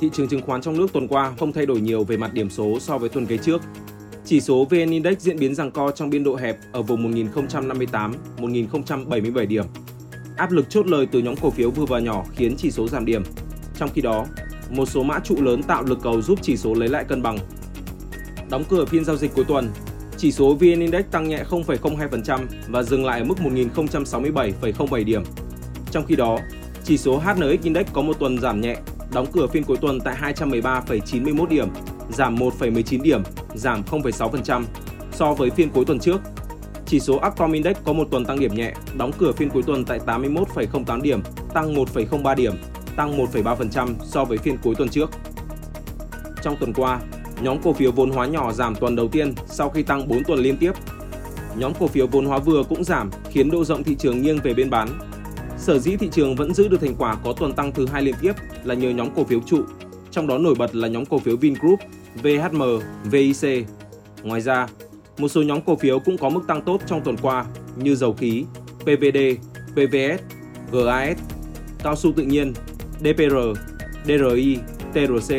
Thị trường chứng khoán trong nước tuần qua không thay đổi nhiều về mặt điểm số so với tuần kế trước. Chỉ số VN-Index diễn biến giằng co trong biên độ hẹp ở vùng 1058-1077 điểm. Áp lực chốt lời từ nhóm cổ phiếu vừa và nhỏ khiến chỉ số giảm điểm. Trong khi đó, một số mã trụ lớn tạo lực cầu giúp chỉ số lấy lại cân bằng. Đóng cửa phiên giao dịch cuối tuần, chỉ số VN-Index tăng nhẹ 0,02% và dừng lại ở mức 1067,07 điểm. Trong khi đó, chỉ số HNX-Index có một tuần giảm nhẹ, đóng cửa phiên cuối tuần tại 213,91 điểm, giảm 1,19 điểm, giảm 0,6% so với phiên cuối tuần trước. Chỉ số Actom Index có một tuần tăng điểm nhẹ, đóng cửa phiên cuối tuần tại 81,08 điểm, tăng 1,03 điểm, tăng 1,3% so với phiên cuối tuần trước. Trong tuần qua, nhóm cổ phiếu vốn hóa nhỏ giảm tuần đầu tiên sau khi tăng 4 tuần liên tiếp. Nhóm cổ phiếu vốn hóa vừa cũng giảm khiến độ rộng thị trường nghiêng về bên bán. Sở dĩ thị trường vẫn giữ được thành quả có tuần tăng thứ hai liên tiếp là nhờ nhóm cổ phiếu trụ, trong đó nổi bật là nhóm cổ phiếu VinGroup, VHM, VIC. Ngoài ra, một số nhóm cổ phiếu cũng có mức tăng tốt trong tuần qua như dầu khí, PVD, PVS, GAS, cao su tự nhiên, DPR, DRI, TRC.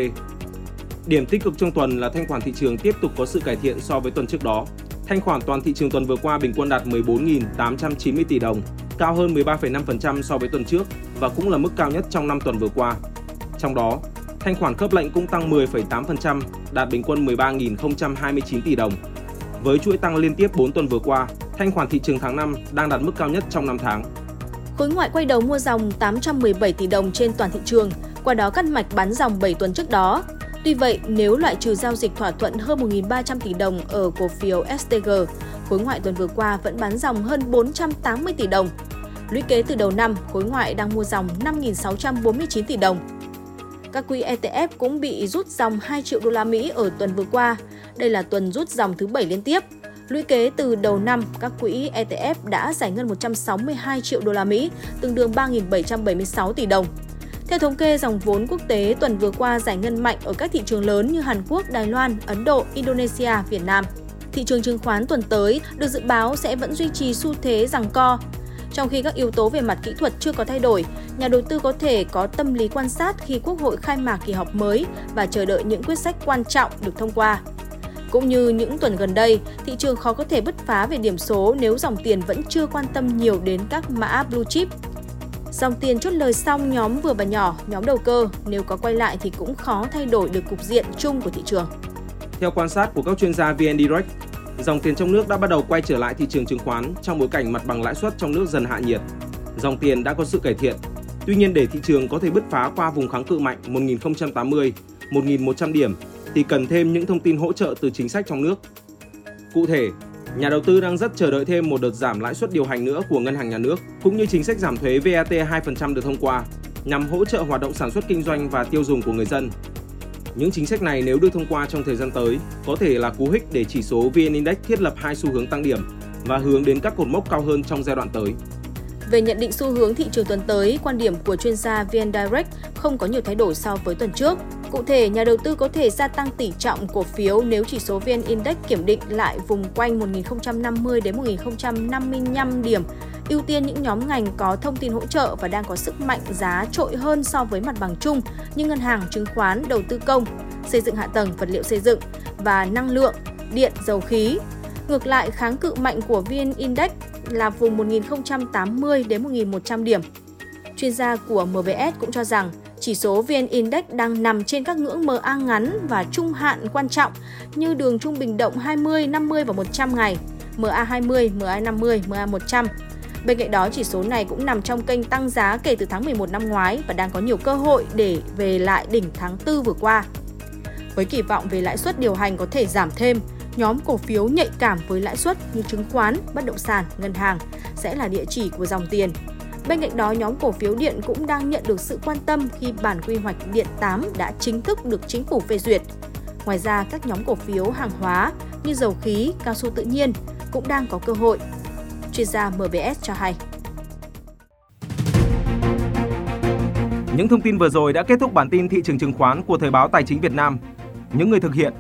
Điểm tích cực trong tuần là thanh khoản thị trường tiếp tục có sự cải thiện so với tuần trước đó. Thanh khoản toàn thị trường tuần vừa qua bình quân đạt 14.890 tỷ đồng, cao hơn 13,5% so với tuần trước và cũng là mức cao nhất trong 5 tuần vừa qua. Trong đó, thanh khoản khớp lệnh cũng tăng 10,8%, đạt bình quân 13.029 tỷ đồng. Với chuỗi tăng liên tiếp 4 tuần vừa qua, thanh khoản thị trường tháng 5 đang đạt mức cao nhất trong 5 tháng. Khối ngoại quay đầu mua dòng 817 tỷ đồng trên toàn thị trường, qua đó cắt mạch bán dòng 7 tuần trước đó. Tuy vậy, nếu loại trừ giao dịch thỏa thuận hơn 1.300 tỷ đồng ở cổ phiếu STG, khối ngoại tuần vừa qua vẫn bán dòng hơn 480 tỷ đồng. Lũy kế từ đầu năm, khối ngoại đang mua dòng 5.649 tỷ đồng. Các quỹ ETF cũng bị rút dòng 2 triệu đô la Mỹ ở tuần vừa qua. Đây là tuần rút dòng thứ 7 liên tiếp. Lũy kế từ đầu năm, các quỹ ETF đã giải ngân 162 triệu đô la Mỹ, tương đương 3.776 tỷ đồng. Theo thống kê, dòng vốn quốc tế tuần vừa qua giải ngân mạnh ở các thị trường lớn như Hàn Quốc, Đài Loan, Ấn Độ, Indonesia, Việt Nam. Thị trường chứng khoán tuần tới được dự báo sẽ vẫn duy trì xu thế giằng co. Trong khi các yếu tố về mặt kỹ thuật chưa có thay đổi, nhà đầu tư có thể có tâm lý quan sát khi Quốc hội khai mạc kỳ họp mới và chờ đợi những quyết sách quan trọng được thông qua. Cũng như những tuần gần đây, thị trường khó có thể bứt phá về điểm số nếu dòng tiền vẫn chưa quan tâm nhiều đến các mã blue chip. Dòng tiền chốt lời xong nhóm vừa và nhỏ, nhóm đầu cơ, nếu có quay lại thì cũng khó thay đổi được cục diện chung của thị trường. Theo quan sát của các chuyên gia VNDirect, dòng tiền trong nước đã bắt đầu quay trở lại thị trường chứng khoán trong bối cảnh mặt bằng lãi suất trong nước dần hạ nhiệt. Dòng tiền đã có sự cải thiện. Tuy nhiên, để thị trường có thể bứt phá qua vùng kháng cự mạnh 1080-1100 điểm thì cần thêm những thông tin hỗ trợ từ chính sách trong nước. Cụ thể, nhà đầu tư đang rất chờ đợi thêm một đợt giảm lãi suất điều hành nữa của Ngân hàng Nhà nước cũng như chính sách giảm thuế VAT 2% được thông qua nhằm hỗ trợ hoạt động sản xuất kinh doanh và tiêu dùng của người dân. Những chính sách này nếu được thông qua trong thời gian tới có thể là cú hích để chỉ số VN-Index thiết lập hai xu hướng tăng điểm và hướng đến các cột mốc cao hơn trong giai đoạn tới. Về nhận định xu hướng thị trường tuần tới, quan điểm của chuyên gia VNDirect không có nhiều thay đổi so với tuần trước. Cụ thể, nhà đầu tư có thể gia tăng tỷ trọng cổ phiếu nếu chỉ số VN-Index kiểm định lại vùng quanh 1050-1055 điểm, ưu tiên những nhóm ngành có thông tin hỗ trợ và đang có sức mạnh giá trội hơn so với mặt bằng chung như ngân hàng, chứng khoán, đầu tư công, xây dựng hạ tầng, vật liệu xây dựng và năng lượng, điện, dầu khí. Ngược lại, kháng cự mạnh của VN-Index là vùng 1080-1100 điểm. Chuyên gia của MBS cũng cho rằng chỉ số VN-Index đang nằm trên các ngưỡng MA ngắn và trung hạn quan trọng như đường trung bình động 20, 50 và 100 ngày, MA 20, MA 50, MA 100. Bên cạnh đó, chỉ số này cũng nằm trong kênh tăng giá kể từ tháng 11 năm ngoái và đang có nhiều cơ hội để về lại đỉnh tháng 4 vừa qua. Với kỳ vọng về lãi suất điều hành có thể giảm thêm, nhóm cổ phiếu nhạy cảm với lãi suất như chứng khoán, bất động sản, ngân hàng sẽ là địa chỉ của dòng tiền. Bên cạnh đó, nhóm cổ phiếu điện cũng đang nhận được sự quan tâm khi bản quy hoạch điện 8 đã chính thức được chính phủ phê duyệt. Ngoài ra, các nhóm cổ phiếu hàng hóa như dầu khí, cao su tự nhiên cũng đang có cơ hội. Chuyên gia MBS cho hay. Những thông tin vừa rồi đã kết thúc bản tin thị trường chứng khoán của Thời báo Tài chính Việt Nam. Những người thực hiện: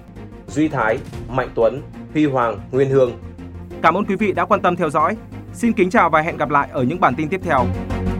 Duy Thái, Mạnh Tuấn, Huy Hoàng, Nguyên Hương. Cảm ơn quý vị đã quan tâm theo dõi. Xin kính chào và hẹn gặp lại ở những bản tin tiếp theo.